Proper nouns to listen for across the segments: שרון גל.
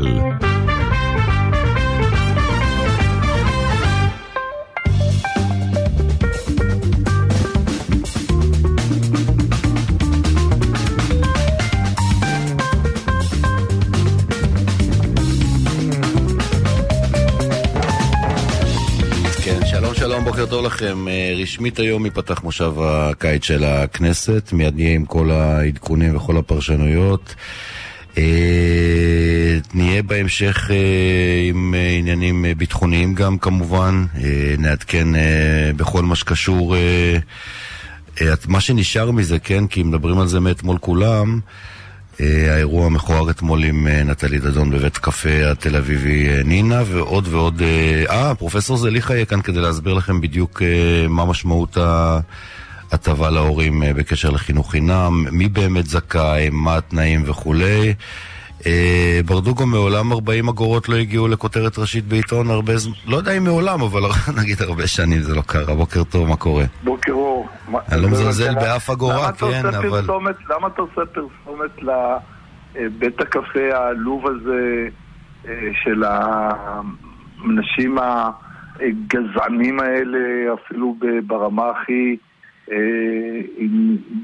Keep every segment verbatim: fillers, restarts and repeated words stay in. גל. שלום, בוקר טוב לכם. רשמית היום יפתח מושב הקיץ של הכנסת, מיד נהיה עם כל העדכונים וכל הפרשנויות. נהיה בהמשך עם עניינים ביטחוניים גם כמובן, נעדכן בכל מה שקשור, מה שנשאר מזה, כן, כי מדברים על זה מאתמול כולם, האירוע המכוער אתמול עם נטלי דדון בבית קפה התל אביבי נינה ועוד ועוד. אה, פרופסור זליכה יהיה כאן כדי להסביר לכם בדיוק מה משמעות התווה להורים בקשר לחינוך חינם, מי באמת זכאי, מה התנאים וכולי. ברדוגו מעולם ארבעים אגורות לא הגיעו לכותרת ראשית בעיתון הרבה זמן, לא יודע אם מעולם, אבל נגיד הרבה שנים זה לא קרה. בוקר טוב, מה קורה? בוקר טוב. אני לא מזלזל באף אגורה, כן, אבל... למה אתה עושה פרסומת לבית הקפה העלוב הזה של האנשים הגזענים האלה, אפילו ברמה הכי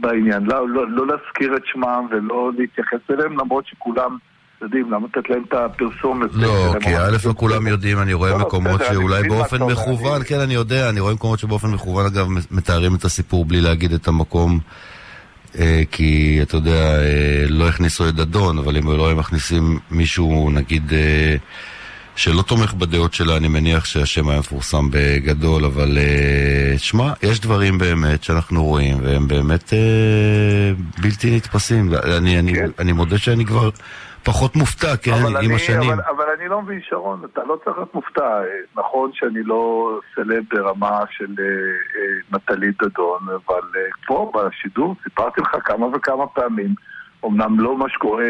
בעניין, לא להזכיר את שמם ולא להתייחס אליהם, למרות שכולם יודעים, למה לתת להם את הפרסומת? לא, כי א' לא כולם יודעים, אני רואה מקומות שאולי באופן מכוון, כן, אני יודע, אני רואה מקומות שבאופן מכוון, אגב, מתארים את הסיפור בלי להגיד את המקום, כי אתה יודע, לא הכניסו את דדון, אבל אם לא הם מכניסים מישהו, נגיד, שלא תומך בדעות שלה, אני מניח שהשם היה מפורסם בגדול, אבל שמה, יש דברים באמת שאנחנו רואים, והם באמת בלתי נתפסים. אני, אני, אני מודה שאני כבר פחות מופתע, כן, עם השנים. אבל, אבל אני לא מבין, שרון, אתה לא צריך להיות מופתע. נכון שאני לא סלב ברמה של נטלי דדון, אבל פה בשידור סיפרתי לך כמה וכמה פעמים, אמנם לא מה שקורה,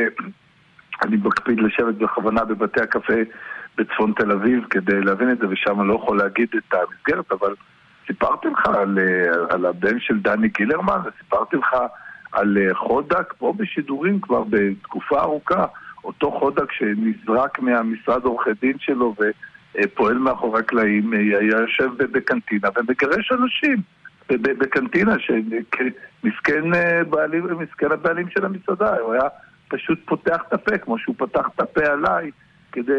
אני מקפיד לשבת בכוונה בבתי הקפה בצפון תל אביב כדי להבין את זה, ושם אני לא יכול להגיד את המסגרת, אבל סיפרתי לך על, על הבן של דני גילרמן, וסיפרתי לך על חודק, פה בשידורים כבר בתקופה ארוכה, אותו חודק שנזרק מהמשרד עורכי דין שלו ופועל מאחורי הקלעים, יושב בקנטינה ומגרש אנשים בקנטינה, שמסכן בעלים, מסכן הבעלים של המסעדה, הוא היה פשוט פותח את הפה, כמו שהוא פתח את הפה עליי, כדי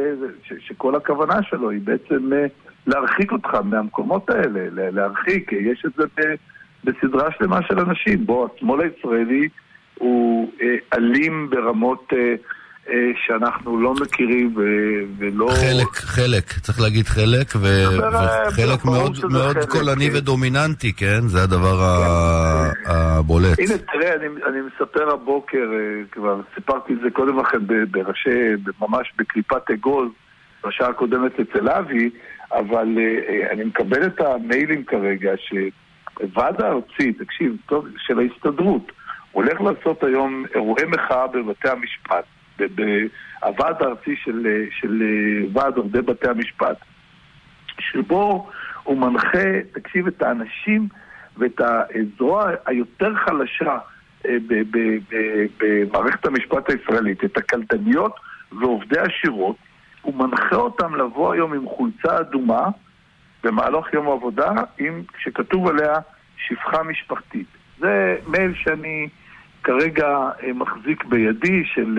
ש, שכל הכוונה שלו היא בעצם להרחיק אותך מהמקומות האלה, להרחיק, יש את זה ב, בסדרה שלמה של אנשים, בו השמאל הישראלי הוא אה, אלים ברמות אה, אה, שאנחנו לא מכירים ו, ולא... חלק, חלק, צריך להגיד חלק, ו, וחלק מאוד, מאוד חלק, קולני כן. ודומיננטי, כן? זה הדבר כן. ה, הבולט. הנה, תראה, אני, אני מספר הבוקר, כבר סיפרתי את זה קודם לכן בראשי, ממש בקליפת אגוז, בשעה הקודמת אצל אבי, אבל אני מקבל את המיילים כרגע, שוועד הארצי, תקשיב, טוב, של ההסתדרות, הולך לעשות היום אירועי מחאה בבתי המשפט, הוועד הארצי של, של ועד עובדי בתי המשפט, שבו הוא מנחה, תקשיב, את האנשים ואת הזרוע היותר חלשה במערכת המשפט הישראלית, את הקלדניות ועובדי השירות, הוא מנחה אותם לבוא היום עם חולצה אדומה במהלך יום העבודה עם, שכתוב עליה שפחה משפחתית. זה מייל שאני כרגע מחזיק בידי של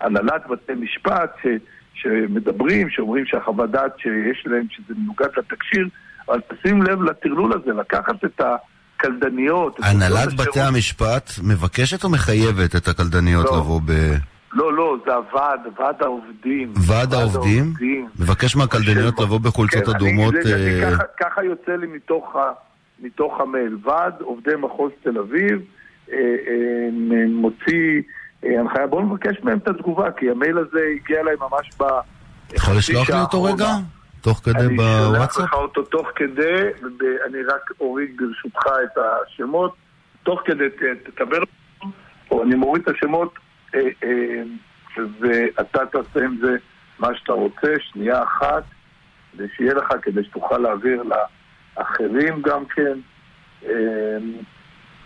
הנהלת בתי משפט ש, שמדברים, שאומרים שהחוות דעת שיש להם, שזה מנוגד לתקשי"ר, אבל תשים לב לטרלול הזה, לקחת את הקלדניות. הנהלת בתי המשפט מבקשת או מחייבת את הקלדניות לבוא ב... לא, לא, זה הוועד, ועד העובדים. ועד העובדים? מבקש מהקלדניות לבוא בחולצות אדומות. ככה יוצא לי מתוך המייל. ועד עובדי מחוז תל אביב מוציא הנחיה. בואו נבקש מהם את התגובה, כי המייל הזה הגיע אליי ממש ב... יכול לשלוח לי אותו רגע? תוך כדי בוואטסאפ? אני אשלח לך אותו תוך כדי, אני רק אוריד ברשותך את השמות, תוך כדי תקבל אותו, או אני מוריד את השמות, ואתה תעשה עם זה מה שאתה רוצה, שנייה אחת, ושיהיה לך כדי שתוכל להעביר לאחרים גם כן.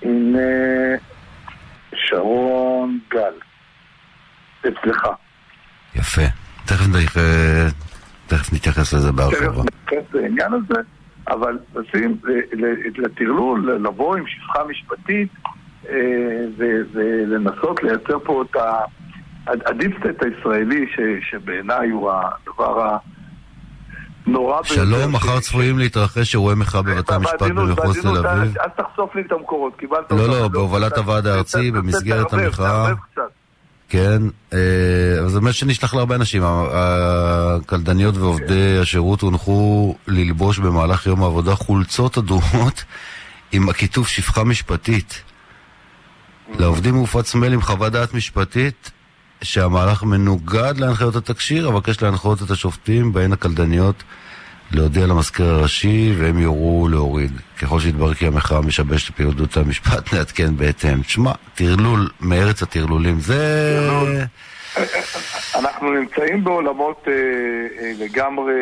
הנה שרון גל, אצלך. יפה. תכף נדייך, תכף נתייחס לזה בהרחבה. תכף נתייחס לעניין הזה, אבל נשים לתרלול, לבוא עם שפחה משפטית, ולנסות לייצר פה את ה... הדיפסט הישראלי שבעיניי הוא הדבר הנורא ביותר. שלום, מחר צפויים להתרחש אירועי מחאה בבית המשפט במחוז תל אביב. אז תחשוף לי את המקורות. לא, לא, בהובלת הוועד הארצי במסגרת המחאה. כן, אבל זה מה שנשלח להרבה אנשים. הקלדניות ועובדי השירות הונחו ללבוש במהלך יום העבודה חולצות אדומות עם הכיתוב שפחה משפטית. לעובדים הופץ מייל עם חוות דעת משפטית שהמהלך מנוגד להנחיות התקשיר, אבקש להנחות את השופטים, בהן הקלדניות, להודיע למזכיר הראשי, והם יורו להוריד. ככל שהתברר כי המחאה משבש לפעילות המשפט, נעדכן בהתאם. שמה, תרלול, מארץ התרלולים, זה... אנחנו נמצאים בעולמות לגמרי...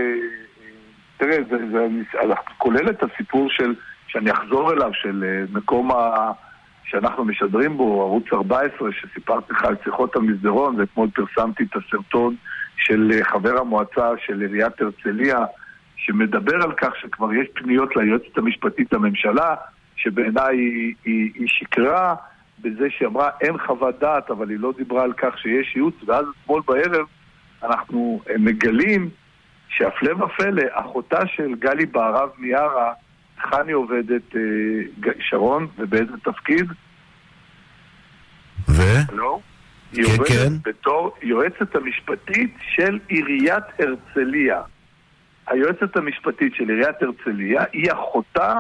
תראה, כולל את הסיפור של, שאני אחזור אליו, של מקום ה... שאנחנו משדרים בו, ערוץ ארבע עשרה, שסיפרתי לך על שיחות המסדרון, ואתמול פרסמתי את הסרטון של חבר המועצה של עיריית הרצליה, שמדבר על כך שכבר יש פניות ליועצת המשפטית לממשלה, שבעיניי היא, היא, היא שקרה בזה שאמרה אין חוות דעת, אבל היא לא דיברה על כך שיש ייעוץ, ואז אתמול בערב אנחנו מגלים שהפלא ופלא, אחותה של גלי בערב מיארה, חני עובדת, שרון, ובאיזה תפקיד? ו? לא? היא כן, עובדת כן. בתור יועצת המשפטית של עיריית הרצליה. היועצת המשפטית של עיריית הרצליה היא אחותה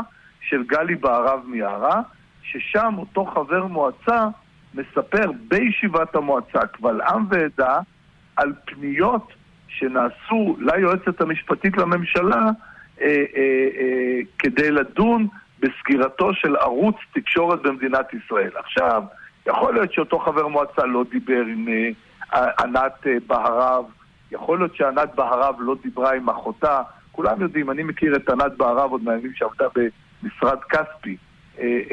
של גלי בערב מיארה, ששם אותו חבר מועצה מספר בישיבת המועצה קבל עם ועדה על פניות שנעשו ליועצת המשפטית לממשלה כדי לדון בסגירתו של ערוץ תקשורת במדינת ישראל. עכשיו, יכול להיות שאותו חבר מועצה לא דיבר עם ענת בהרב, יכול להיות שענת בהרב לא דיברה עם אחותה, כולם יודעים, אני מכיר את ענת בהרב עוד מהימים שעבדה במשרד כספי,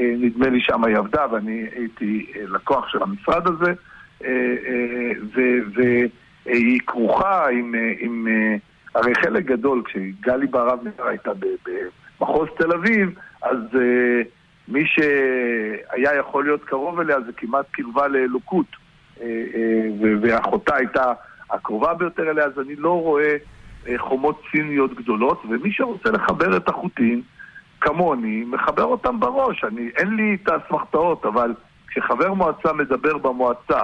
נדמה לי שם היא עבדה ואני הייתי לקוח של המשרד הזה, והיא כרוכה עם... עם הרי חלק גדול, כשגלי בערב הייתה במחוז תל אביב, אז uh, מי שהיה יכול להיות קרוב אליה זה כמעט קרבה לאלוקות, uh, uh, ואחותה הייתה הקרובה ביותר אליה, אז אני לא רואה uh, חומות ציניות גדולות, ומי שרוצה לחבר את החוטים, כמוני, מחבר אותם בראש. אני, אין לי את הסמכתאות, אבל כשחבר מועצה מדבר במועצה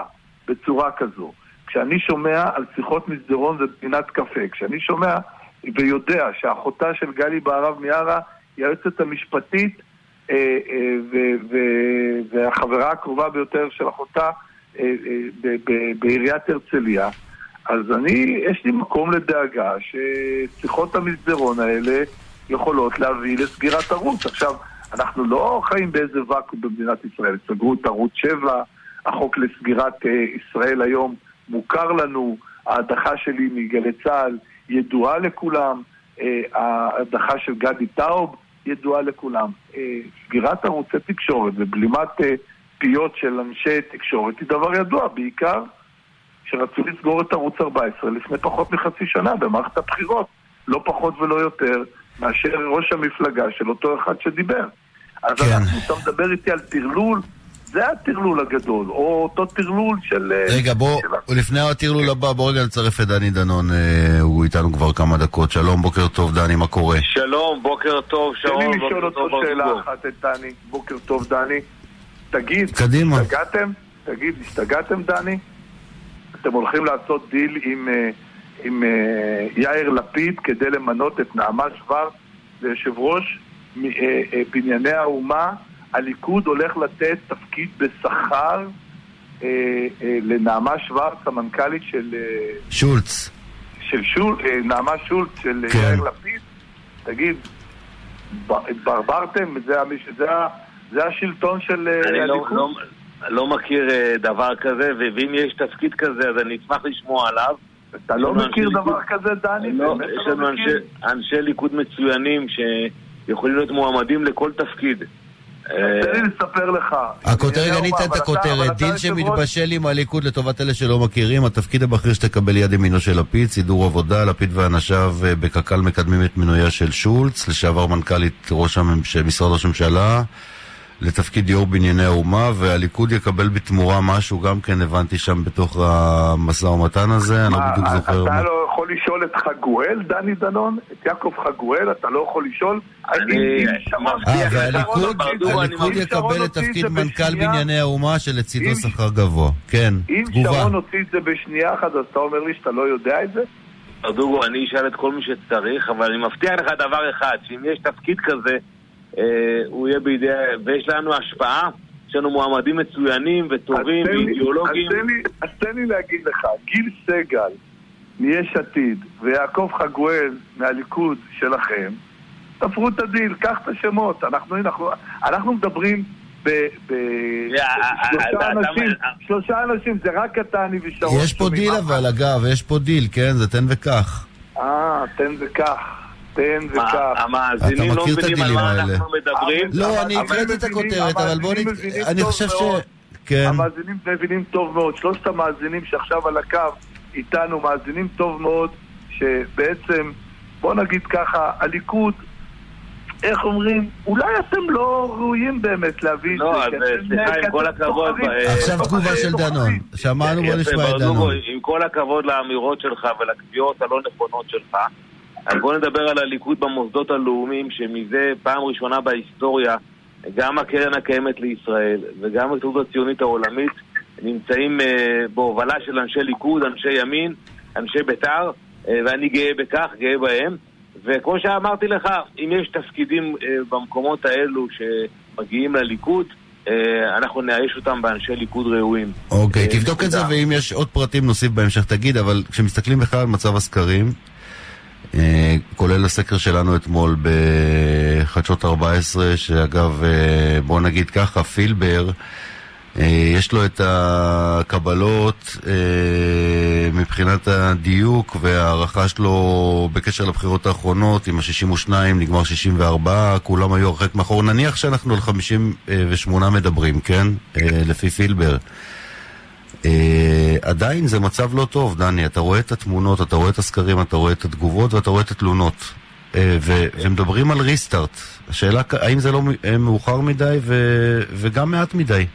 בצורה כזו, כשאני שומע על שיחות מסדרון ובפינת קפה, כשאני שומע ויודע שהאחותה של גלי בערב מיארה היא היועצת המשפטית אה, אה, ו- ו- והחברה הקרובה ביותר של אחותה אה, אה, ב- ב- בעיריית הרצליה, אז אני, יש לי מקום לדאגה ששיחות המסדרון האלה יכולות להביא לסגירת ערוץ. עכשיו, אנחנו לא חיים באיזה וקום במדינת ישראל, סגרו את ערוץ שבע, החוק לסגירת אה, ישראל היום מוכר לנו, ההדחה שלי מגלי צהל ידועה לכולם, ההדחה של גדי טאוב ידועה לכולם. סגירת ערוצי תקשורת ובלימת פיות של אנשי תקשורת היא דבר ידוע, בעיקר שרצו לסגור את ערוץ ארבע עשרה לפני פחות מחצי שנה במערכת הבחירות, לא פחות ולא יותר מאשר ראש המפלגה של אותו אחד שדיבר. אז כן. אתה מדבר איתי על תרלול, זה התרלול הגדול, או אותו תרלול של... רגע, בוא, לפני התרלול הבא, בוא רגע נצרף את דני דנון, הוא איתנו כבר כמה דקות. שלום, בוקר טוב, דני, מה קורה? שלום, בוקר טוב, שרון, בוקר טוב. תן לי לשאול אותו שאלה אחת את דני, בוקר טוב, דני. תגיד, השתגעתם? תגיד, השתגעתם, דני? אתם הולכים לעשות דיל עם יאיר לפיד כדי למנות את נעמה שוורץ ליושב ראש בנייני האומה, הליכוד הולך לתת תפקיד בשכר אה, אה, לנעמה שוורץ, המנכ"לית של... אה, שולץ. של שול, אה, נעמה שולץ, של כן. יאיר לפיד. תגיד, ברברתם? זה, זה, זה השלטון של אה, אני הליכוד? אני לא, לא, לא מכיר אה, דבר כזה, ואם יש תפקיד כזה, אז אני אשמח לשמוע עליו. אתה לא מכיר דבר ליכוד? כזה, דני? לא, יש לנו אנשי, אנשי ליכוד מצוינים שיכולים להיות מועמדים לכל תפקיד. תן לי לספר לך. הכותרת, אני אתן את הכותרת. דין שמתבשל עם הליכוד לטובת אלה שלא מכירים, התפקיד הבכיר שתקבל יד ימינו של לפיד, סידור עבודה, לפיד ואנשיו בקק"ל מקדמים את מינויה של שולץ, לשעבר מנכ"לית משרד ראש הממשלה, לתפקיד יו"ר בענייני האומה, והליכוד יקבל בתמורה משהו, גם כן הבנתי שם בתוך המשא ומתן הזה, אני בדיוק זוכר. אתה לא יכול לשאול את חגואל, דני דנון? את יעקב חגואל, אתה לא יכול לשאול? והליכוד יקבל את תפקיד מנכ"ל בענייני האומה שלצידו שכר גבוה. כן, תגובה. אם שרון הוציא את זה בשנייה אחת, אז אתה אומר לי שאתה לא יודע את זה? ברדוגו, אני אשאל את כל מי שצריך, אבל אני מבטיח לך דבר אחד, שאם יש תפקיד כזה, הוא יהיה בידי, ויש לנו השפעה, יש לנו מועמדים מצוינים וטובים ואידיאולוגיים. אז תן לי להגיד לך, גיל סגל מיש עתיד ויעקב חגואל מהליכוד שלכם, תפרו את הדיל, קח את השמות. אנחנו, אנחנו, אנחנו מדברים ב, ב, שלושה אנשים, שלושה אנשים, זה רק אתה, אני ושרון. יש פה דיל, אבל אגב, יש פה דיל, כן? זה תן וכך. אה, תן וכך. אתה מכיר את הדילים האלה? לא, אני הקראתי את הכותרת, אבל בואו אני חושב ש... המאזינים מבינים טוב מאוד, שלושת המאזינים שעכשיו על הקו איתנו, מאזינים טוב מאוד, שבעצם, בואו נגיד ככה, הליכוד, איך אומרים, אולי אתם לא ראויים באמת להביא... לא, אז סליחה, עם כל הכבוד... עכשיו תגובה של דנון, שמענו, בואו נשמע את דנון. עם כל הכבוד לאמירות שלך ולקביעות הלא נכונות שלך, אז בואו נדבר על הליכוד במוסדות הלאומיים, שמזה פעם ראשונה בהיסטוריה גם הקרן הקיימת לישראל וגם ההסתדרות הציונית העולמית נמצאים uh, בהובלה של אנשי ליכוד, אנשי ימין, אנשי בית"ר, uh, ואני גאה בכך, גאה בהם. וכמו שאמרתי לך, אם יש תפקידים uh, במקומות האלו שמגיעים לליכוד, אנחנו נעייש אותם באנשי ליכוד ראויים. אוקיי, תבדוק את זה, ואם יש עוד פרטים נוסיף בהמשך תגיד, אבל כשמסתכלים בכלל על מצב הסקרים, כולל הסקר שלנו אתמול בחדשות ארבע עשרה, שאגב, בוא נגיד ככה, פילבר, יש לו את הקבלות מבחינת הדיוק, והערכה שלו בקשר לבחירות האחרונות, עם ה-שישים ושתיים, נגמר שישים וארבע, כולם היו הרחק מאחור. נניח שאנחנו על חמישים ושמונה מדברים, כן? לפי פילבר. עדיין זה מצב לא טוב, דני. אתה רואה את התמונות, אתה רואה את הסקרים, אתה רואה את התגובות ואתה רואה את התלונות, ומדברים על ריסטארט. השאלה, האם זה לא מאוחר מדי וגם מעט מדי?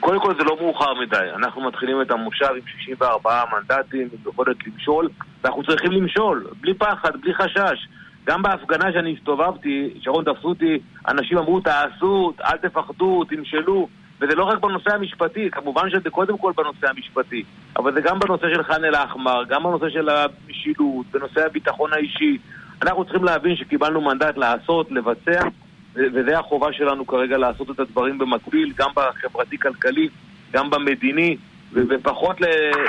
קודם כל זה לא מאוחר מדי. אנחנו מתחילים את המושב עם שישים וארבעה מנדטים, יכולת למשול. אנחנו צריכים למשול, בלי פחד, בלי חשש. גם בהפגנה שאני הסתובבתי, שרון, תפסו אותי, אנשים אמרו, תעשו, אל תפחדו, תמשלו. וזה לא רק בנושא המשפטי, כמובן שזה קודם כל בנושא המשפטי, אבל זה גם בנושא של חנה לאחמר, גם בנושא של המשילות, בנושא הביטחון האישי. אנחנו צריכים להבין שקיבלנו מנדט לעשות, לבצע, וזה החובה שלנו כרגע, לעשות את הדברים במקביל, גם בחברתי-כלכלי, גם במדיני, ופחות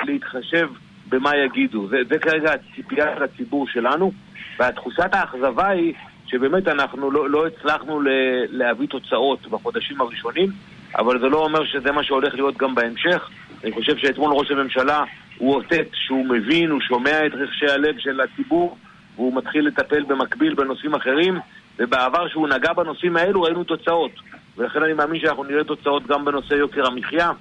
להתחשב במה יגידו. זה, זה כרגע הציפייה של הציבור שלנו, והתחושת האכזבה היא שבאמת אנחנו לא, לא הצלחנו להביא תוצאות בחודשים הראשונים, אבל זה לא אומר שזה מה שהולך להיות גם בהמשך. אני חושב שאתמול ראש הממשלה הוא אותת שהוא מבין, הוא שומע את רחשי הלב של הציבור, והוא מתחיל לטפל במקביל בנושאים אחרים, ובעבר שהוא נגע בנושאים האלו ראינו תוצאות, ולכן אני מאמין שאנחנו נראה תוצאות גם בנושא יוקר המחיה,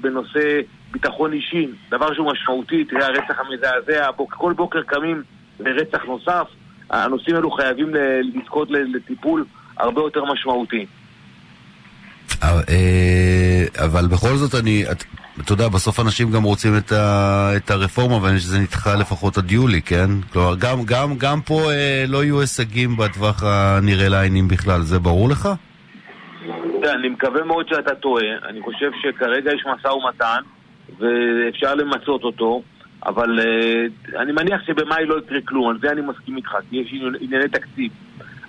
בנושא ביטחון אישי, דבר שהוא משמעותי. תראה הרצח המזעזע, כל בוקר קמים לרצח נוסף. הנושאים האלו חייבים לזכות לטיפול הרבה יותר משמעותי. אבל בכל זאת אני, אתה יודע, בסוף אנשים גם רוצים את ה, את הרפורמה, ואני שזה נדחה לפחות עד יולי, כן? כלומר, גם, גם, גם פה לא יהיו הישגים בטווח הנראה לעינים בכלל. זה ברור לך? אני מקווה מאוד שאתה טועה. אני חושב שכרגע יש משא ומתן, ואפשר למצות אותו, אבל אני מניח שבמאי לא יקרה כלום. על זה אני מסכים איתך, כי יש ענייני תקציב.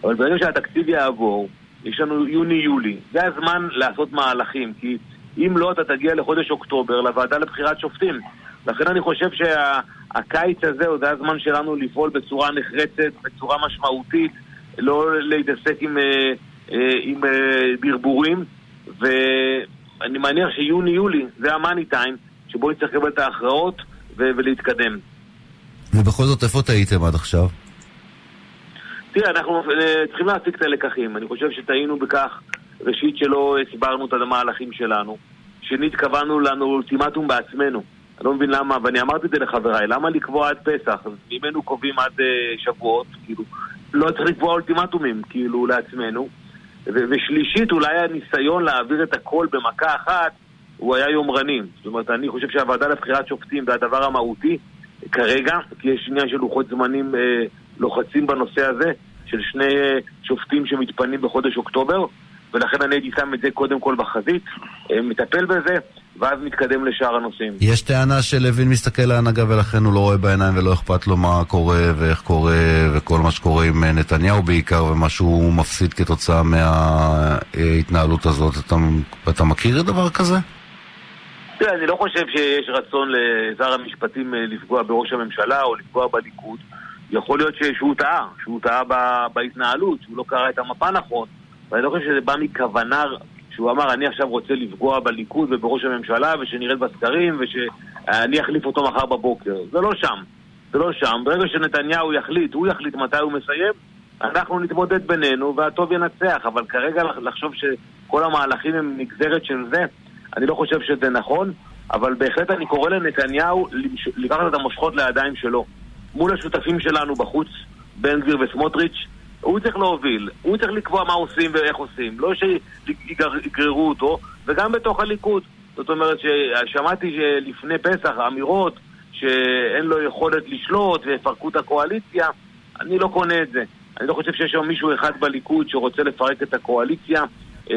אבל ברגע שהתקציב יעבור, יש לנו יוני-יולי. זה הזמן לעשות מהלכים, כי אם לא, אתה תגיע לחודש אוקטובר, לוועדה לבחירת שופטים. לכן אני חושב שהקיץ הזה, זה הזמן שלנו לפעול בצורה נחרצת, בצורה משמעותית, לא להתעסק עם, עם ברבורים, ואני מניח שיוני-יולי, זה המאני טיים, שבו נצטרך לקבל את ההכרעות ולהתקדם. ובכל זאת, איפה תהייתם עד עכשיו? תראה, אנחנו צריכים להפיק את הלקחים. אני חושב שטעינו בכך ראשית שלא הסברנו את המהלכים שלנו, שנית קבענו לנו אולטימטום בעצמנו. אני לא מבין למה, ואני אמרתי את זה לחבריי, למה לקבוע עד פסח? ממנו קובעים עד שבועות, כאילו, לא צריך לקבוע אולטימטומים, כאילו, לעצמנו. ושלישית, אולי הניסיון להעביר את הכל במכה אחת, הוא היה יומרני. זאת אומרת, אני חושב שהוועדה לבחירת שופטים זה הדבר המהותי כרגע, כי יש עניין של לוחות זמנים לוחצים בנושא הזה, של שני שופטים שמתפנים בחודש אוקטובר, ולכן אני הייתי שם את זה קודם כל בחזית, מטפל בזה, ואז מתקדם לשאר הנושאים. יש טענה שלוין מסתכל להנהגה ולכן הוא לא רואה בעיניים ולא אכפת לו מה קורה ואיך קורה וכל מה שקורה עם נתניהו בעיקר ומה שהוא מפסיד כתוצאה מההתנהלות הזאת. אתה, אתה מכיר דבר כזה? תראה, אני לא חושב שיש רצון לזר המשפטים לפגוע בראש הממשלה או לפגוע בליכוד. יכול להיות שהוא טעה, שהוא טעה בהתנהלות, שהוא לא קרא את המפה נכון, ואני לא חושב שזה בא מכוונה שהוא אמר, אני עכשיו רוצה לפגוע בליכוד ובראש הממשלה, ושנרד בסקרים, ושאני אחליף אותו מחר בבוקר. זה לא שם. זה לא שם. ברגע שנתניהו יחליט, הוא יחליט מתי הוא מסיים, אנחנו נתמודד בינינו, והטוב ינצח. אבל כרגע לחשוב שכל המהלכים הם נגזרת של זה, אני לא חושב שזה נכון, אבל בהחלט אני קורא לנתניהו לקחת את המושכות לידיים שלו. מול השותפים שלנו בחוץ, בן גביר וסמוטריץ', הוא צריך להוביל, הוא צריך לקבוע מה עושים ואיך עושים, לא שיגררו אותו, וגם בתוך הליכוד. זאת אומרת, שמעתי שלפני פסח אמירות שאין לו יכולת לשלוט ויפרקו את הקואליציה, אני לא קונה את זה. אני לא חושב שיש שם מישהו אחד בליכוד שרוצה לפרק את הקואליציה,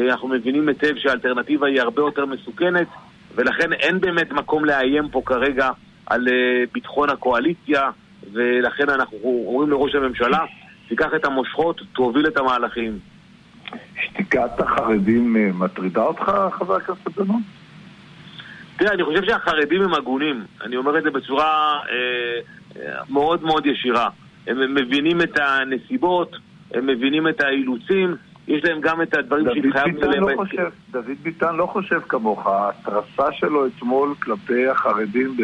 אנחנו מבינים היטב שהאלטרנטיבה היא הרבה יותר מסוכנת, ולכן אין באמת מקום לאיים פה כרגע על ביטחון הקואליציה, ולכן אנחנו אומרים לראש הממשלה, תיקח את המושכות, תוביל את המהלכים. שתיקת החרדים מטרידה אותך, חבר הכנסת דנון? תראה, אני חושב שהחרדים הם הגונים. אני אומר את זה בצורה מאוד מאוד ישירה. הם מבינים את הנסיבות, הם מבינים את האילוצים, יש להם גם את הדברים שהתחייבת להם. דוד ביטן לא חושב כמוך. ההתרסה שלו אתמול כלפי החרדים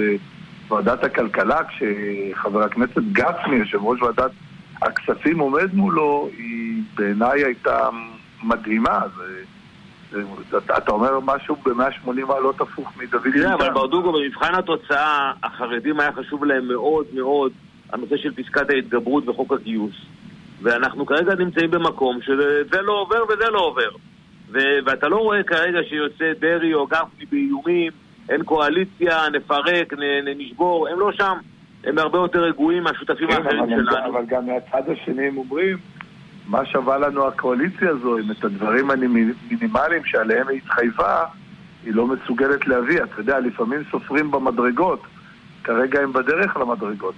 בוועדת הכלכלה, כשחבר הכנסת גפני, יושב ראש ועדת הכספים עומד מולו, היא בעיניי הייתה מדהימה. אתה אומר משהו ב-מאה ושמונים מעלות הפוך מדוד ביטן. אבל ברדוגו, במבחן התוצאה, החרדים היה חשוב להם מאוד מאוד הנושא של פסקת ההתגברות וחוק הגיוס. ואנחנו כרגע נמצאים במקום שזה לא עובר וזה לא עובר. ואתה לא רואה כרגע שיוצא דרי או גפני באיומים, אין קואליציה, נפרק, נשבור, הם לא שם. הם הרבה יותר רגועים מהשותפים האחרים שלנו. אבל גם מהצד השני הם אומרים, מה שווה לנו הקואליציה הזו, אם את הדברים המינימליים שעליהם היא התחייבה, היא לא מסוגלת להביא. אתה יודע, לפעמים סופרים במדרגות, כרגע הם בדרך למדרגות.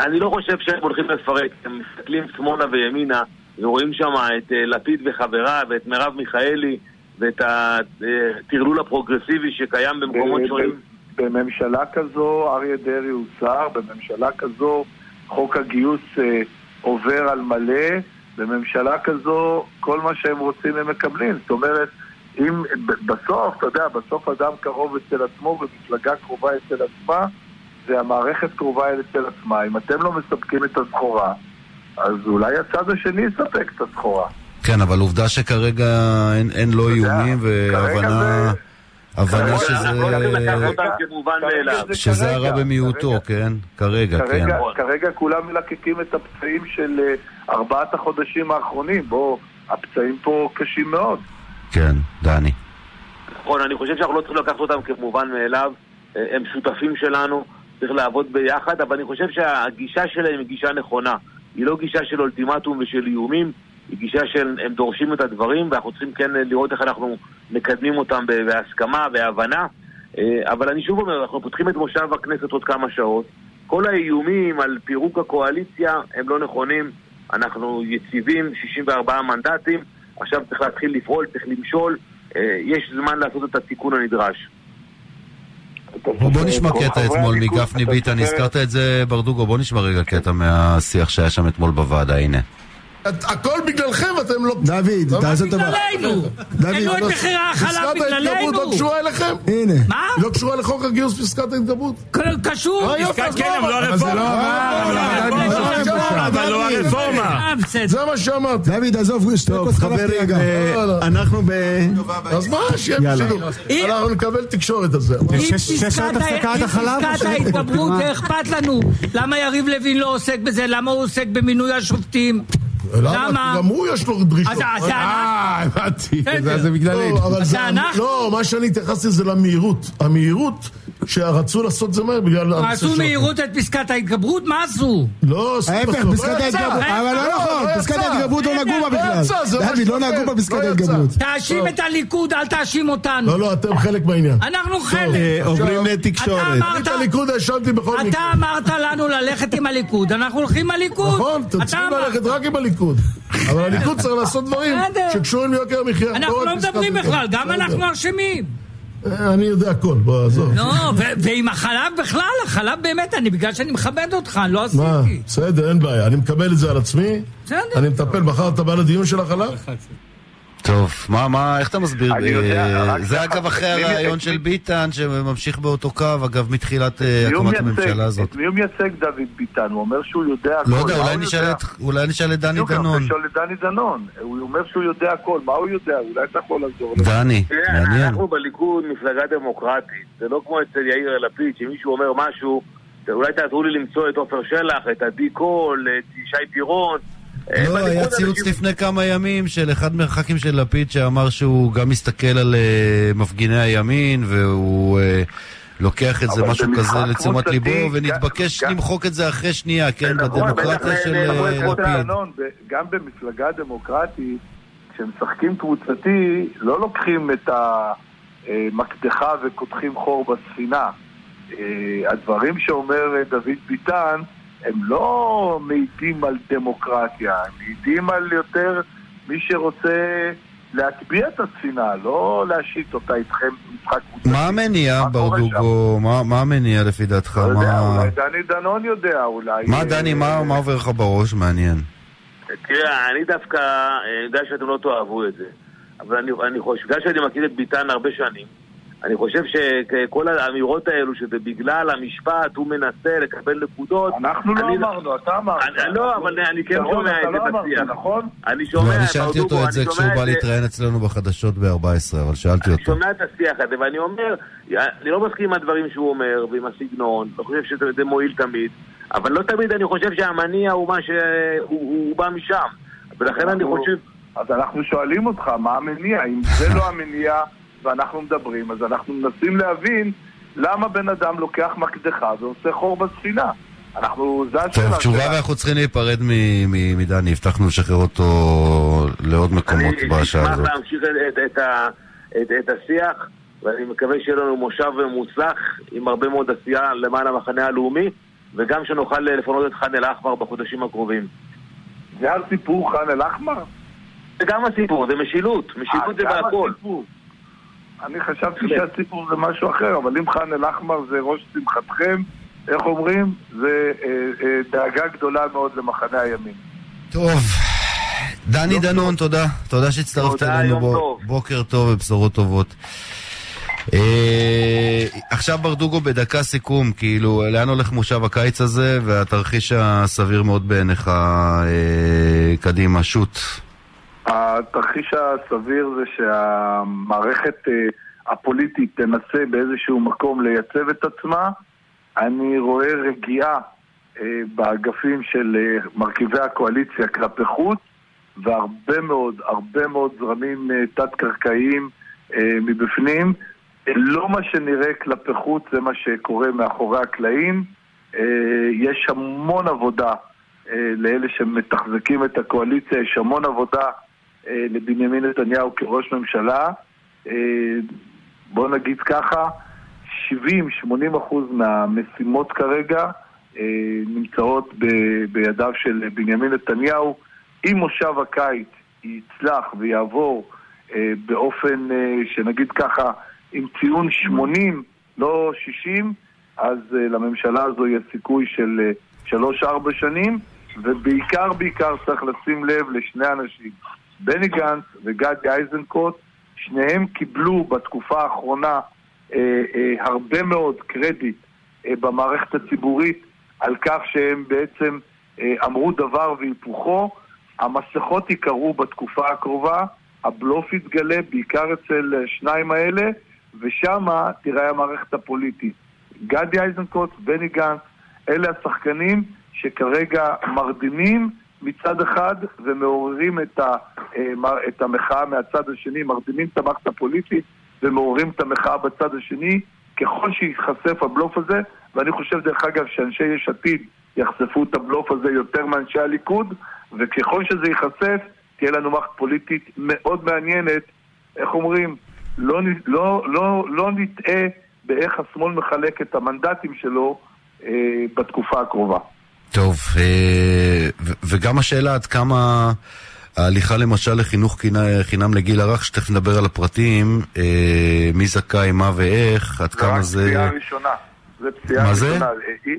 אני לא חושב שהם הולכים לפרק. הם מסתכלים שמאלה וימינה, ורואים שם את לפיד וחברה, ואת מרב מיכאלי, ואת הטרלול הפרוגרסיבי שקיים במקומות שונים. בממשלה כזו, אריה דרי הוא שר, בממשלה כזו, חוק הגיוס אה, עובר על מלא, בממשלה כזו, כל מה שהם רוצים הם מקבלים. זאת אומרת, אם, בסוף, אתה יודע, בסוף אדם קרוב אצל עצמו, ומפלגה קרובה אצל עצמה, והמערכת קרובה אצל עצמה. אם אתם לא מספקים את הסחורה, אז אולי הצד השני יספק את הסחורה. כן, אבל עובדה שכרגע אין, אין לו איומים, והבנה... אבל שזה הרע במיעוטו, כן? כרגע, כן. כרגע כולם מלקקים את הפצעים של ארבעת החודשים האחרונים. בואו, הפצעים פה קשים מאוד. כן, דני. נכון, אני חושב שאנחנו לא צריכים לקחת אותם כמובן מאליו. הם שותפים שלנו, צריך לעבוד ביחד, אבל אני חושב שהגישה שלהם היא גישה נכונה. היא לא גישה של אולטימטום ושל איומים, היא גישה שהם דורשים את הדברים, ואנחנו צריכים כן לראות איך אנחנו מקדמים אותם בהסכמה, בהבנה. אבל אני שוב אומר, אנחנו פותחים את מושב הכנסת עוד כמה שעות. כל האיומים על פירוק הקואליציה הם לא נכונים. אנחנו יציבים, שישים וארבעה מנדטים. עכשיו צריך להתחיל לפעול, צריך למשול. יש זמן לעשות את התיקון הנדרש. בוא נשמע קטע אתמול מגפני ביטן. הזכרת את זה ברדוגו. בוא נשמע רגע קטע מהשיח שהיה שם אתמול בוועדה. הנה. הכל בגללכם, אתם לא... דוד, תעשה טובה. בגללנו. אינו את מחירי החלב בגללנו. פסקת ההתגברות לא קשורה אליכם? הנה. מה? לא קשורה לחוק הגיוס פסקת ההתגברות? קשור. פסקת כן, אבל לא הרפורמה. אבל לא הרפורמה. זה מה שאמרתי. דוד, עזוב, שתקות חברים. אנחנו ב... אז מה? שיהיה בשידור. אנחנו נקבל תקשורת על זה. אם פסקת ההתגברות אכפת לנו, למה יריב לוין לא עוסק בזה? למה הוא עוסק במינוי השופטים? למה? גם הוא יש לו דרישות. אה, הבאתי. זה בגללנו. לא, מה שאני התייחסתי זה למהירות. המהירות שרצו לעשות זה מהר בגלל... עשו מהירות את פסקת ההתגברות? מה עשו? לא, ההפך, פסקת ההתגברות. אבל לא נכון, פסקת ההתגברות לא נגעו בה בכלל. דוד, לא נגעו בה פסקת ההתגברות. תאשים את הליכוד, אל תאשים אותנו. לא, לא, אתם חלק בעניין. אנחנו חלק. עוברים לתקשורת. את הליכוד האשמתי בכל מקרה. אתה אמרת לנו ללכת עם הליכוד, אנחנו הולכים עם הליכוד. נכון, אתם צריכים ללכת רק עם הליכוד. אבל הליכוד צריך לעשות דברים שקשורים ליוקר המחיה. אנחנו לא מדברים בכלל, גם אנחנו אשמים. אני יודע הכל, בוא עזוב. לא, ועם החלב בכלל, החלב באמת, אני בגלל שאני מכבד אותך, לא עשיתי. מה, בסדר, אין בעיה, אני מקבל את זה על עצמי, אני מטפל, מחר אתה בא לדיון של החלב? טוב, מה, מה, איך אתה מסביר? זה אגב אחרי הרעיון של ביטן, שממשיך באותו קו, אגב, מתחילת הקמת הממשלה הזאת. מי הוא מייצג דוד ביטן? הוא אומר שהוא יודע הכל. לא יודע, אולי נשאל את דני דנון. נשאל את דני דנון. הוא אומר שהוא יודע הכל. מה הוא יודע? אולי אתה יכול לעזור לו. דני, מעניין. אנחנו בליכוד מפלגה דמוקרטית. זה לא כמו אצל יאיר לפיד, שמישהו אומר משהו, אולי תעזרו לי למצוא את עופר שלח, את עדי קול, את ישי פירון. לא, היה ציוץ לפני כמה ימים של אחד מהח"כים של לפיד שאמר שהוא גם מסתכל על מפגיני הימין והוא לוקח את זה משהו כזה לתשומת ליבו ונתבקש למחוק את זה אחרי שנייה, כן, בדמוקרטיה של לפיד. גם במפלגה דמוקרטית כשמשחקים קבוצתי לא לוקחים את המקדחה וקודחים חור בספינה. הדברים שאומר דוד ביטן הם לא מעידים על דמוקרטיה, הם מעידים על יותר מי שרוצה להטביע את הספינה, לא להשית אותה איתכם. מה המניע ברדוגו? מה המניע לפי דעתך? לא יודע, אולי דני דנון יודע, אולי. מה דני, מה עובר לך בראש? מעניין. תראה, אני דווקא, אני יודע שאתם לא תאהבו את זה, אבל אני חושב, בגלל שאני מכיר את ביטן הרבה שנים, אני חושב שכל האמירות האלו שזה בגלל המשפט הוא מנסה לקבל נקודות. אנחנו לא אמרנו, אתה אמרת. לא, אבל אני כן שומע את זה בשיח. אני שאלתי אותו את זה כשהוא בא להתראיין אצלנו בחדשות ב-ארבע עשרה, אבל שאלתי אותו. אני שומע את השיח הזה ואני אומר, אני לא מסכים עם הדברים שהוא אומר ועם הסגנון, אני חושב שזה מועיל תמיד, אבל לא תמיד אני חושב שהמניע הוא מה שהוא בא משם, ולכן אני חושב... אז אנחנו שואלים אותך מה המניע, אם זה לא המניע... ואנחנו מדברים, אז אנחנו מנסים להבין למה בן אדם לוקח מקדחה ועושה חור בספינה. אנחנו טוב, תשובה ואנחנו צריכים להיפרד מדני, הבטחנו לשחרר אותו לעוד מקומות בשעה הזאת. אני אמשיך את השיח ואני מקווה שיהיה לנו מושב מוצלח עם הרבה מאוד עשייה למען המחנה הלאומי, וגם שנוכל לפנות את חאן אל-אחמר בחודשים הקרובים. זה הסיפור חאן אל-אחמר? זה גם הסיפור, זה משילות, משילות זה בהכל. אני חשבתי שהסיפור זה משהו אחר, אבל אם חאן אל-אחמר זה ראש שמחתכם, איך אומרים? זה דאגה גדולה מאוד למחנה הימין. טוב, דני דנון, תודה. תודה שהצטרפת אלינו, בוקר טוב ובשורות טובות. עכשיו ברדוגו בדקה סיכום, כאילו, לאן הולך מושב הקיץ הזה, והתרחיש הסביר מאוד בעיניך קדימה, שוט. התרחיש הסביר זה שהמערכת הפוליטית תנסה באיזשהו מקום לייצב את עצמה. אני רואה רגיעה באגפים של מרכיבי הקואליציה כלפי חוץ, והרבה מאוד, הרבה מאוד זרמים תת-קרקעיים מבפנים. לא מה שנראה כלפי חוץ, זה מה שקורה מאחורי הקלעים. יש המון עבודה לאלה שמתחזקים את הקואליציה, יש המון עבודה לבנימין נתניהו כראש ממשלה. בוא נגיד ככה, שבעים שמונים אחוז מהמשימות כרגע נמצאות בידיו של בנימין נתניהו. אם מושב הקיץ יצלח ויעבור באופן שנגיד ככה עם ציון שמונים לא שישים, אז לממשלה הזו יש סיכוי של שלוש ארבע שנים, ובעיקר בעיקר צריך לשים לב לשני אנשים, בני גנץ וגדי איזנקוט, שניהם קיבלו בתקופה האחרונה אה, אה, הרבה מאוד קרדיט אה, במערכת הציבורית על כך שהם בעצם אה, אמרו דבר והיפוכו. המסכות יקרו בתקופה הקרובה, הבלוף יתגלה בעיקר אצל שניים האלה, ושמה תראה המערכת הפוליטית. גדי איזנקוט, בני גנץ, אלה השחקנים שכרגע מרדימים מצד אחד ומעוררים את, ה, את המחאה מהצד השני, מרדימים את המערכת הפוליטית ומעוררים את המחאה בצד השני, ככל שיתחשף הבלוף הזה, ואני חושב דרך אגב שאנשי יש עתיד יחשפו את הבלוף הזה יותר מאנשי הליכוד, וככל שזה ייחשף, תהיה לנו מערכת פוליטית מאוד מעניינת. איך אומרים? לא, לא, לא, לא נטעה באיך השמאל מחלק את המנדטים שלו אה, בתקופה הקרובה. טוב, אה, ו- וגם השאלה עד כמה ההליכה למשל לחינוך חינם לגיל הרך, שתכף נדבר על הפרטים, אה, מי זכאי, מה ואיך, עד כמה זה... זה רק פציעה ראשונה. זה פציעה ראשונה. זה?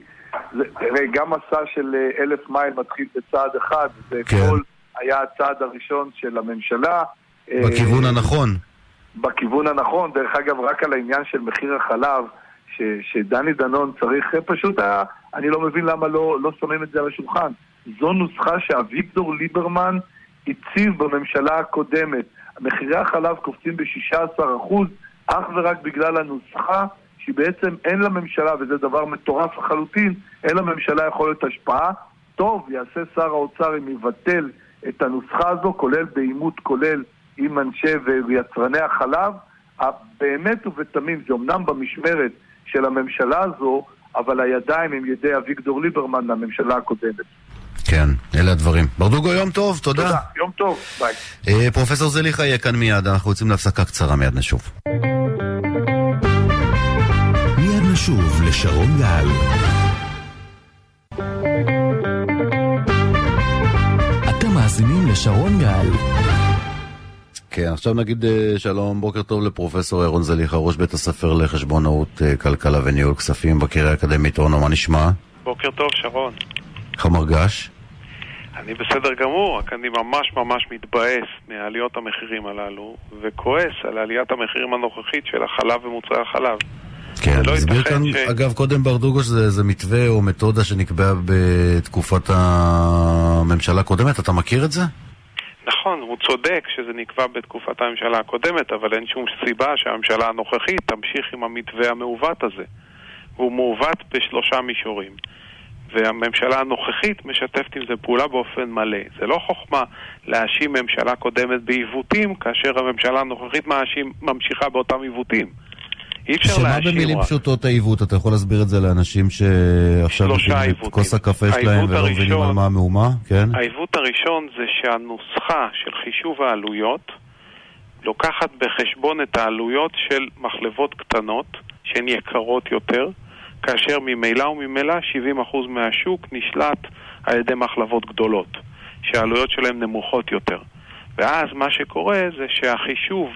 זה, גם מסע של אלף מייל מתחיל בצעד אחד, זה כן. כל היה הצעד הראשון של הממשלה. בכיוון אה, הנכון. בכיוון הנכון, דרך אגב רק על העניין של מחיר החלב, ש, שדני דנון צריך פשוט, היה, אני לא מבין למה לא, לא שמים את זה על השולחן. זו נוסחה שאביגדור ליברמן הציב בממשלה הקודמת. מחירי החלב קופצים ב-שישה עשר אחוז, אך ורק בגלל הנוסחה, שבעצם אין לממשלה, וזה דבר מטורף לחלוטין, אין לממשלה יכולת השפעה. טוב, יעשה שר האוצר אם יבטל את הנוסחה הזו, כולל באימות, כולל עם אנשי ויצרני החלב. באמת ובתמים, זה אמנם במשמרת של הממשלה הזו, אבל הידיים הם ידי אביגדור ליברמן לממשלה הקודמת. כן, אלה הדברים. ברדוגו, יום טוב, תודה. תודה, יום טוב, ביי. פרופסור זליכה יהיה כאן מיד, אנחנו יוצאים להפסקה קצרה, מיד נשוב. שוב לשרון גל. אתם מאזינים לשרון גל. כן, עכשיו נגיד שלום, בוקר טוב לפרופסור ירון זליכה, ראש בית הספר לחשבונאות, כלכלה וניהול כספים בקריה האקדמית אונו. מה נשמע? בוקר טוב שרון. איך מרגש? אני בסדר גמור, רק אני ממש ממש מתבאס מעליות המחירים הללו וכועס על עליית המחירים הנוכחית של החלב ומוצרי החלב. כן, נסביר כאן, אגב, קודם ברדוגו שזה מתווה או מתודה שנקבעה בתקופת הממשלה הקודמת, אתה מכיר את זה? נכון, הוא צודק שזה נקבע בתקופת הממשלה הקודמת, אבל אין שום סיבה שהממשלה הנוכחית תמשיך עם המתווה המעוות הזה. הוא מעוות בשלושה מישורים, והממשלה הנוכחית משתפת עם זה פעולה באופן מלא. זה לא חוכמה להאשים ממשלה קודמת בעיוותים, כאשר הממשלה הנוכחית מאשים, ממשיכה באותם עיוותים. שמה במילים פשוטות העיוות? אתה יכול להסביר את זה לאנשים שעכשיו את כוס הקפה שלהם ולא מבינים על מה המאומה? העיוות הראשון זה שהנוסחה של חישוב העלויות לוקחת בחשבון את העלויות של מחלבות קטנות שהן יקרות יותר, כאשר ממילא וממילא שבעים אחוז מהשוק נשלט על ידי מחלבות גדולות שהעלויות שלהן נמוכות יותר, ואז מה שקורה זה שהחישוב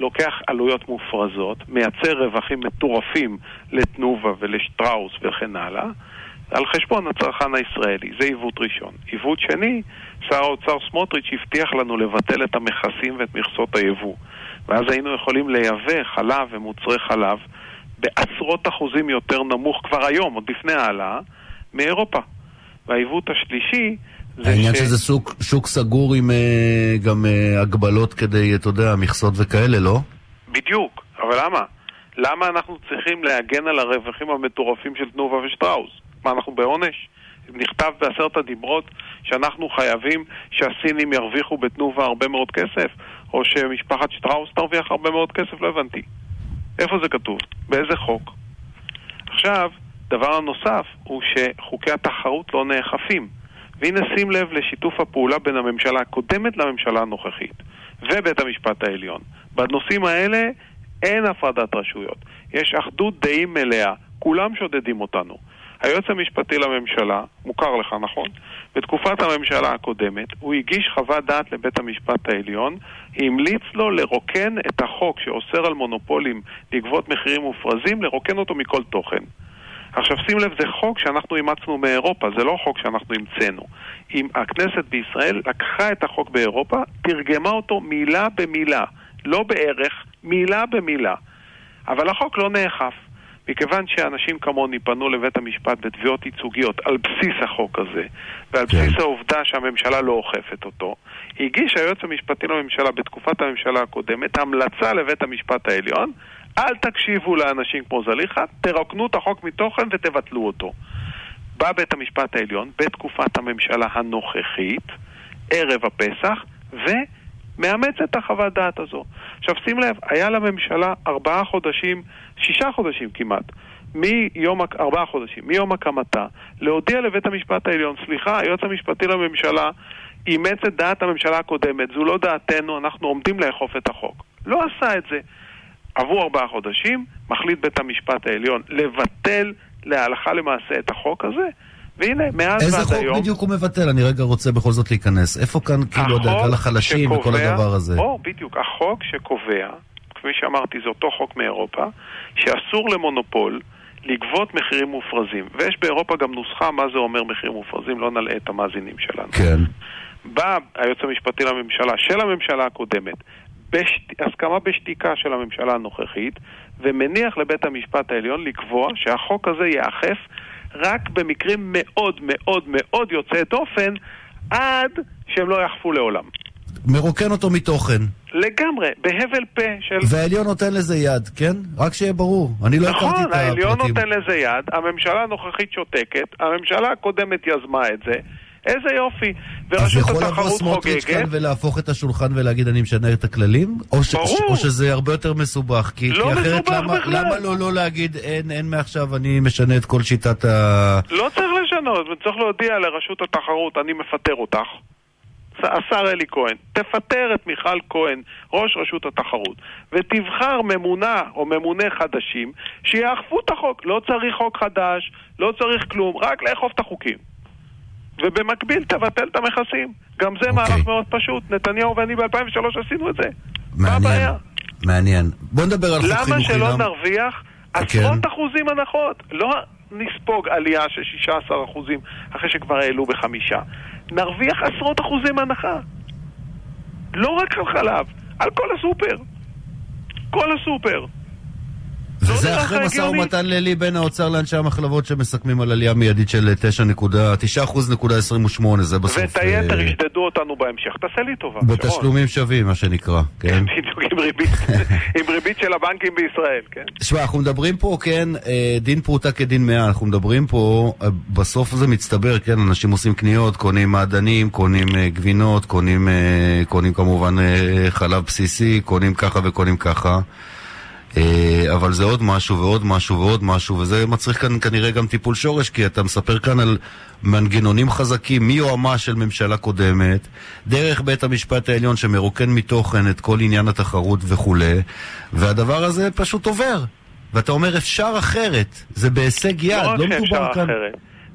לוקח עלויות מופרזות, מייצר רווחים מטורפים לתנובה ולשטראוס וכן הלאה, על חשבון הצרכן הישראלי. זה עיוות ראשון. עיוות שני, שר האוצר סמוטריץ' הבטיח לנו לבטל את המכסים ואת מכסות היבוא. ואז היינו יכולים לייבא חלב ומוצרי חלב בעשרות אחוזים יותר נמוך כבר היום, עוד לפני העלה, מאירופה. והעיוות השלישי, העניין ש... שזה שוק, שוק סגור עם uh, גם uh, הגבלות כדי, אתה יודע, מכסות וכאלה, לא? בדיוק, אבל למה? למה אנחנו צריכים להגן על הרווחים המטורפים של תנובה ושטראוס? מה, אנחנו בעונש? נכתב בעשרת הדיברות שאנחנו חייבים שהסינים ירוויחו בתנובה הרבה מאוד כסף, או שמשפחת שטראוס תרוויח הרבה מאוד כסף, לא הבנתי. איפה זה כתוב? באיזה חוק? עכשיו, דבר הנוסף הוא שחוקי התחרות לא נאכפים. והנה שים לב לשיתוף הפעולה בין הממשלה הקודמת לממשלה הנוכחית ובית המשפט העליון. בנושאים האלה אין הפרדת רשויות. יש אחדות דעים מלאה. כולם שודדים אותנו. היועץ המשפטי לממשלה, מוכר לך נכון? בתקופת הממשלה הקודמת הוא הגיש חוות דעת לבית המשפט העליון, המליץ לו לרוקן את החוק שאוסר על מונופולים לגבות מחירים מופרזים, לרוקן אותו מכל תוכן. עכשיו שים לב, זה חוק שאנחנו אימצנו מאירופה, זה לא חוק שאנחנו המצאנו. אם הכנסת בישראל לקחה את החוק באירופה, תרגמה אותו מילה במילה, לא בערך, מילה במילה. אבל החוק לא נאכף, מכיוון שאנשים כמוני פנו לבית המשפט בתביעות ייצוגיות על בסיס החוק הזה, ועל בסיס העובדה שהממשלה לא אוכפת אותו, הגיש היועץ המשפטי לממשלה בתקופת הממשלה הקודמת המלצה לבית המשפט העליון, אל תקשיבו לאנשים כמו זליכה, תרוקנו את החוק מתוכן ותבטלו אותו. בא בית המשפט העליון בתקופת הממשלה הנוכחית, ערב הפסח, ומאמץ את החוות דעת הזו. עכשיו שים לב, היה לממשלה ארבעה חודשים, שישה חודשים כמעט, מיום, ארבעה חודשים, מיום הקמתה, להודיע לבית המשפט העליון, סליחה, היועץ המשפטי לממשלה אימץ את דעת הממשלה הקודמת, זו לא דעתנו, אנחנו עומדים לאכוף את החוק. לא עשה את זה. עבור ארבעה חודשים, מחליט בית המשפט העליון לבטל להלכה למעשה את החוק הזה, והנה, מאז ועד היום... איזה חוק בדיוק הוא מבטל? אני רגע רוצה בכל זאת להיכנס. איפה כאן כאילו הדאגה לחלשים וכל הדבר הזה? או, בדיוק, החוק שקובע, כפי שאמרתי, זה אותו חוק מאירופה, שאסור למונופול לגבות מחירים מופרזים. ויש באירופה גם נוסחה מה זה אומר מחירים מופרזים, לא נלאה את המאזינים שלנו. כן. בא היועץ המשפטי לממשלה, של הממשלה הקודמת, הסכמה בשתיקה של הממשלה הנוכחית, ומניח לבית המשפט העליון לקבוע שהחוק הזה יאכף רק במקרים מאוד מאוד מאוד יוצאי דופן, עד שהם לא יאכפו לעולם. מרוקן אותו מתוכן. לגמרי, בהבל פה של... והעליון נותן לזה יד, כן? רק שיהיה ברור. אני לא נכון, הכרתי את הפרטים. העליון נותן לזה יד, הממשלה הנוכחית שותקת, הממשלה הקודמת יזמה את זה, איזה יופי. אז יכול לבוא סמוטריץ' כאן ולהפוך את השולחן ולהגיד אני משנה את הכללים? או שזה הרבה יותר מסובך? לא מסובך בכלל. למה לא לא להגיד אין מעכשיו אני משנה את כל שיטת ה... לא צריך לשנות, צריך להודיע לרשות התחרות אני מפטר אותך. השר אלי כהן, תפטר את מיכל כהן, ראש רשות התחרות, ותבחר ממונה או ממונה חדשים שיאכפו את החוק. לא צריך חוק חדש, לא צריך כלום, רק לאכוף את החוקים. ובמקביל תבטל את המכסים. גם זה okay. מהלך מאוד פשוט. נתניהו ואני ב-אלפיים ושלוש עשינו את זה. מעניין, מה הבעיה? מעניין. בוא נדבר על חוק חינוכי. למה שלא חינם? נרוויח עשרות okay. אחוזים הנחות? לא נספוג עלייה של שישה עשר אחוזים אחרי שכבר העלו בחמישה. נרוויח עשרות אחוזים הנחה. לא רק על חלב, על כל הסופר. כל הסופר. וזה אחרי מסע ומתן לילי בין האוצר לאנשי המחלבות שמסכמים על עלייה מיידית של תשע נקודה עשרים ושמונה אחוז, זה בסוף... ואת היתר ישדדו אותנו בהמשך, תעשה לי טובה. בתשלומים שווים, מה שנקרא. כן, בדיוק, עם ריבית של הבנקים בישראל, כן. תשמע, אנחנו מדברים פה, כן, דין פרוטה כדין מאה, אנחנו מדברים פה, בסוף זה מצטבר, כן, אנשים עושים קניות, קונים מעדנים, קונים גבינות, קונים כמובן חלב בסיסי, קונים ככה וקונים ככה. אבל זה עוד משהו ועוד משהו ועוד משהו, וזה מצריך כאן כנראה גם טיפול שורש, כי אתה מספר כאן על מנגנונים חזקים, מי או מה של ממשלה קודמת, דרך בית המשפט העליון שמרוקן מתוכן את כל עניין התחרות וכו', והדבר הזה פשוט עובר, ואתה אומר אפשר אחרת, זה בהישג יד, לא מדובר כאן...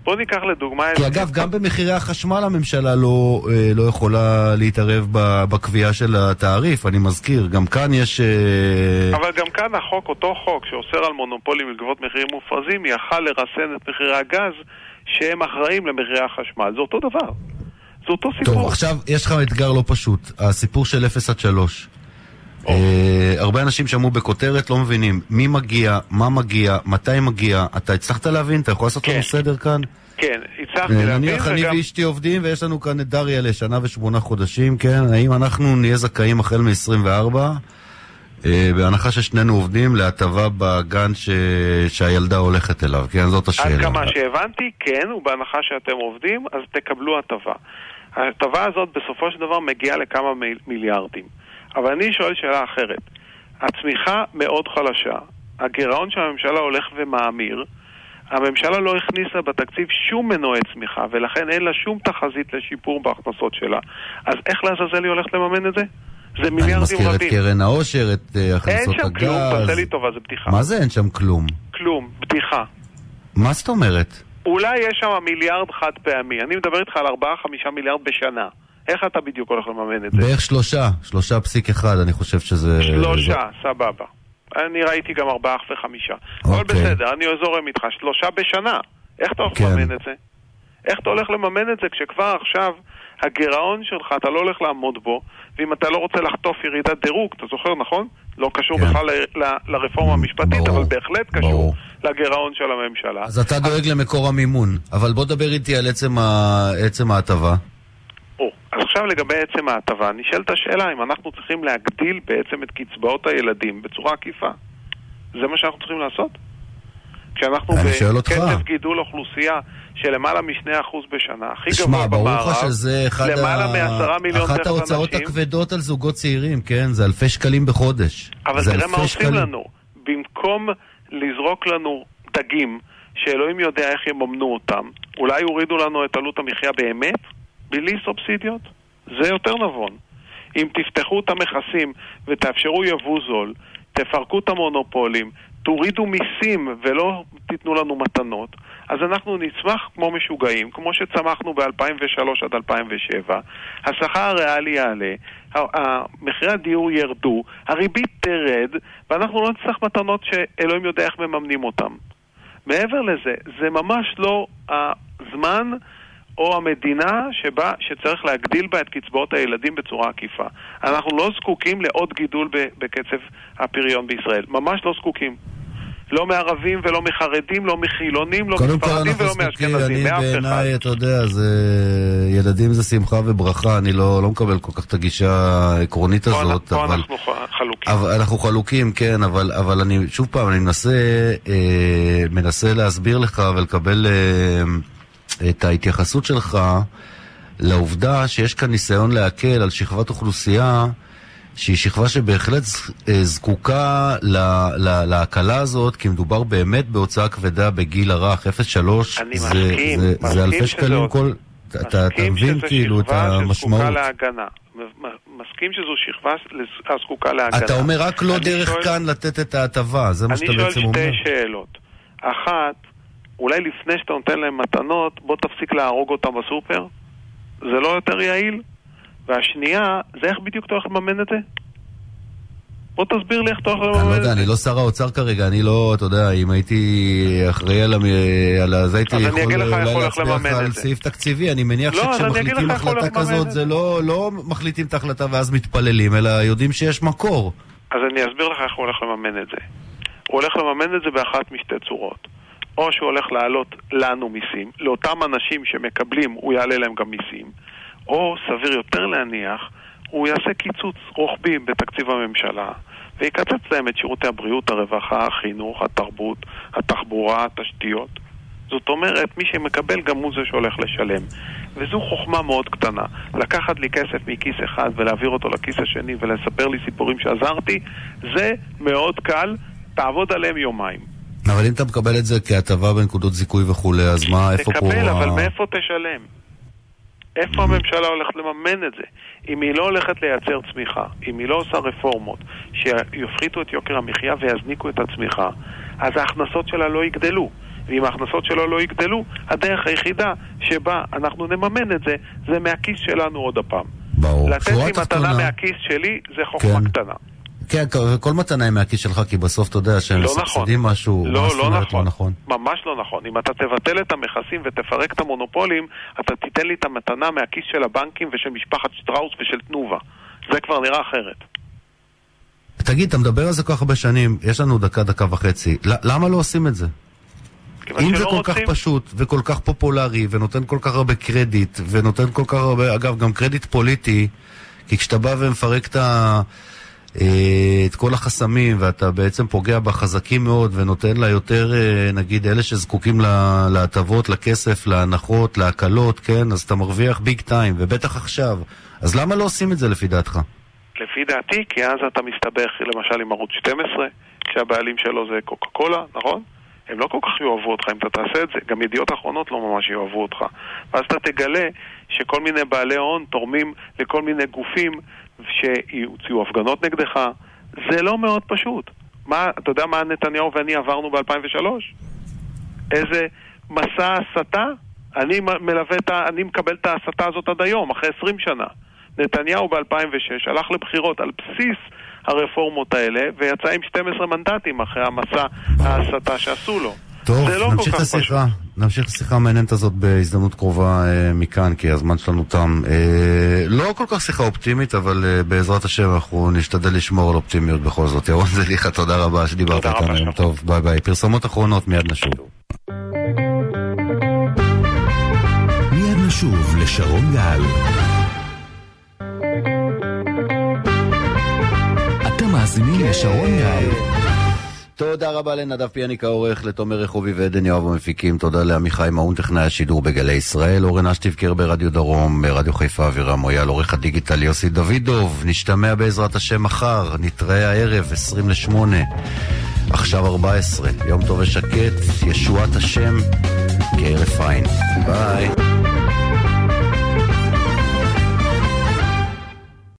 בוא ניקח לדוגמה... כי אגב, גם במחירי החשמל הממשלה לא, לא יכולה להתערב בקביעה של התעריף, אני מזכיר. גם כאן יש... אבל גם כאן החוק, אותו חוק שאוסר על מונופולים לגבות מחירים מופרזים, יכל לרסן את מחירי הגז שהם אחראים למחירי החשמל. זה אותו דבר. זה אותו סיפור. טוב, עכשיו יש לך אתגר לא פשוט. הסיפור של אפס עד שלוש. Oh. Uh, הרבה אנשים שמעו בכותרת לא מבינים מי מגיע, מה מגיע, מתי מגיע. אתה הצלחת להבין? אתה יכול לעשות כן. לנו סדר כאן? כן, הצלחתי להבין. נניח אני וגם... ואשתי עובדים ויש לנו כאן את דריה לשנה ושמונה חודשים, כן? האם אנחנו נהיה זכאים החל מ-עשרים וארבע uh, בהנחה ששנינו עובדים להטבה בגן ש... שהילדה הולכת אליו, כן? זאת השאלה. עד כמה שהבנתי, כן, ובהנחה שאתם עובדים אז תקבלו הטבה. ההטבה הזאת בסופו של דבר מגיעה לכמה מיל... מיליארדים. אבל אני שואל שאלה אחרת. הצמיחה מאוד חלשה, הגירעון שהממשלה הולך ומאמיר, הממשלה לא הכניסה בתקציב שום מנועי צמיחה, ולכן אין לה שום תחזית לשיפור בהכנסות שלה. אז איך לעזאזלי הולך לממן את זה? זה מיליארדים רבים. אני מזכיר את קרן העושר, את הכנסות הגז. אין שם כלום, תעשה לי טובה, זה בדיחה. מה זה אין שם כלום? כלום, בדיחה. מה זאת אומרת? אולי יש שם מיליארד חד פעמי. אני מדבר איתך על ארבעה עד חמישה מיליארד בשנה. איך אתה בדיוק הולך לממן את זה? בערך שלושה, שלושה פסיק אחד, אני חושב שזה... שלושה, סבבה. אני ראיתי גם ארבעה וחמישה. אבל בסדר, אני זורם איתך, שלושה בשנה. איך אתה הולך לממן את זה? איך אתה הולך לממן את זה כשכבר עכשיו הגירעון שלך, אתה לא הולך לעמוד בו, ואם אתה לא רוצה לחטוף ירידת דירוג, אתה זוכר, נכון? לא קשור בכלל לרפורמה המשפטית, אבל בהחלט קשור לגירעון של הממשלה. אז אתה דואג למקור המימון, אבל בוא דבר איתי על עצם ההטבה. אז עכשיו לגבי עצם ההטבה, נשאלת השאלה אם אנחנו צריכים להגדיל בעצם את קצבאות הילדים בצורה עקיפה. זה מה שאנחנו צריכים לעשות? כשאנחנו בקצב גידול אוכלוסייה של למעלה משני אחוז בשנה, הכי גבוה במערב, למעלה מעשרה מיליון דרך אנשים. אחת ההוצאות הכבדות על זוגות צעירים, כן? זה אלפי שקלים בחודש. אבל תראה מה עושים לנו. במקום לזרוק לנו דגים שאלוהים יודע איך יממנו אותם, אולי יורידו לנו את עלות המחיה באמת? בלי סובסידיות? זה יותר נבון. אם תפתחו את המכסים ותאפשרו יבוא זול, תפרקו את המונופולים, תורידו מיסים ולא תיתנו לנו מתנות, אז אנחנו נצמח כמו משוגעים, כמו שצמחנו ב-אלפיים ושלוש עד אלפיים ושבע. השכר הריאלי יעלה, מחירי הדיור ירדו, הריבית תרד, ואנחנו לא נצטרך מתנות שאלוהים יודע איך מממנים אותם. מעבר לזה, זה ממש לא הזמן או המדינה שבה, שצריך להגדיל בה את קצבאות הילדים בצורה עקיפה. אנחנו לא זקוקים לעוד גידול בקצב הפריון בישראל. ממש לא זקוקים. לא מערבים ולא מחרדים, לא מחילונים, לא מספרדים ולא מאשכנזים. אני בעיניי, אתה יודע, זה... ילדים זה שמחה וברכה, אני לא, לא מקבל כל כך את הגישה העקרונית הזאת. פה אבל... אנחנו חלוקים. אבל, אנחנו חלוקים, כן, אבל, אבל אני, שוב פעם, אני מנסה, אה, מנסה להסביר לך ולקבל... אה, את ההתייחסות שלך לעובדה שיש כאן ניסיון להקל על שכבת אוכלוסייה שהיא שכבה שבהחלט זקוקה להקלה הזאת, כי מדובר באמת בהוצאה כבדה בגיל הרך. אפס שלוש זה אלפי שקלים כל... אתה מבין כאילו את המשמעות. מסכים שזו שכבה הזקוקה להגנה. אתה אומר רק לא דרך כאן לתת את ההטבה. אני שואל שתי שאלות. אחת, אולי לפני שאתה נותן להם מתנות, בוא תפסיק להרוג אותם בסופר. זה לא יותר יעיל. והשנייה, זה איך בדיוק אתה הולך לממן את זה? בוא תסביר לי איך אתה הולך לממן את זה. אני לא יודע, אני לא שר האוצר כרגע, אני לא, אתה יודע, אם הייתי אחראי על זה, הייתי יכול אולי להצביע על סעיף תקציבי. אני מניח שכשמחליטים החלטה כזאת, זה לא מחליטים את ההחלטה ואז מתפללים, אלא יודעים שיש מקור. אז אני אסביר לך איך הוא הולך לממן את זה. הוא הולך לממן את זה באחת משתי צורות. או שהוא הולך לעלות לנו מיסים, לאותם אנשים שמקבלים הוא יעלה להם גם מיסים, או סביר יותר להניח, הוא יעשה קיצוץ רוחבי בתקציב הממשלה, ויקצץ להם את שירותי הבריאות, הרווחה, החינוך, התרבות, התחבורה, התשתיות. זאת אומרת, מי שמקבל גם הוא זה שהולך לשלם. וזו חוכמה מאוד קטנה. לקחת לי כסף מכיס אחד ולהעביר אותו לכיס השני ולספר לי סיפורים שעזרתי, זה מאוד קל, תעבוד עליהם יומיים. אבל אם אתה מקבל את זה כהטבה בנקודות זיכוי וכולי, אז מה, איפה קורה? תקבל, אבל מאיפה תשלם? איפה הממשלה הולכת לממן את זה? אם היא לא הולכת לייצר צמיחה, אם היא לא עושה רפורמות שיפחיתו את יוקר המחיה ויזניקו את הצמיחה, אז ההכנסות שלה לא יגדלו. ואם ההכנסות שלה לא יגדלו, הדרך היחידה שבה אנחנו נממן את זה, זה מהכיס שלנו עוד הפעם. לתת לי מתנה מהכיס שלי, זה חוכמה קטנה. כן, כל מתנה היא מהכיס שלך, כי בסוף אתה יודע שהם מספסדים משהו. לא נכון, ממש לא נכון. אם אתה תבטל את המכסים ותפרק את המונופולים, אתה תיתן לי את המתנה מהכיס של הבנקים ושל משפחת שטראוס ושל תנובה. זה כבר נראה אחרת. תגיד, אתה מדבר על זה כל כך הרבה שנים, יש לנו דקה, דקה וחצי. למה לא עושים את זה? אם זה כל כך פשוט וכל כך פופולרי ונותן כל כך הרבה קרדיט ונותן כל כך הרבה, אגב, גם קרדיט פוליטי, כי כשאתה בא ומפרק את ה... את כל החסמים ואתה בעצם פוגע בחזקים מאוד ונותן לה יותר, נגיד, אלה שזקוקים להטבות, לכסף, להנחות, להקלות, כן? אז אתה מרוויח ביג טיים, ובטח עכשיו. אז למה לא עושים את זה לפי דעתך? לפי דעתי, כי אז אתה מסתבך למשל עם ערוץ שתים עשרה, כשהבעלים שלו זה קוקה קולה, נכון? הם לא כל כך יאהבו אותך אם אתה תעשה את זה, גם ידיעות אחרונות לא ממש יאהבו אותך. ואז אתה תגלה שכל מיני בעלי הון תורמים לכל מיני גופים שיוציאו הפגנות נגדך. זה לא מאוד פשוט. מה, אתה יודע מה נתניהו ואני עברנו ב-אלפיים ושלוש? איזה מסע הסתה? אני מלווה, אני מקבל את ההסתה הזאת עד היום, אחרי עשרים שנה. נתניהו ב-אלפיים ושש הלך לבחירות על בסיס הרפורמות האלה, ויצא עם שנים עשר מנדטים אחרי המסע ההסתה שעשו לו. טוב, לא נמשיך את השיחה, נמשיך את השיחה המעניינת הזאת בהזדמנות קרובה אה, מכאן, כי הזמן שלנו תם. אה, לא כל כך שיחה אופטימית, אבל אה, בעזרת השם אנחנו נשתדל לשמור על אופטימיות בכל זאת. ירון זליכה, תודה רבה שדיברת איתנו היום. טוב, ביי ביי. פרסומות אחרונות, מיד נשוב. מיד נשוב לשרון גל. אתה מאזינים לשרון גל. תודה רבה לנדב פיאניק העורך, לתומר רחובי ועדן יואב המפיקים, תודה לעמיחי מעון טכנאי השידור בגלי ישראל, אורן אש תבקר ברדיו דרום, ברדיו חיפה אווירה מויאל, עורך הדיגיטל יוסי דוידוב, נשתמע בעזרת השם מחר, נתראה הערב עשרים לשמונה, עכשיו ארבע עשרה, יום טוב ושקט, ישועת השם, כהרף עין, ביי.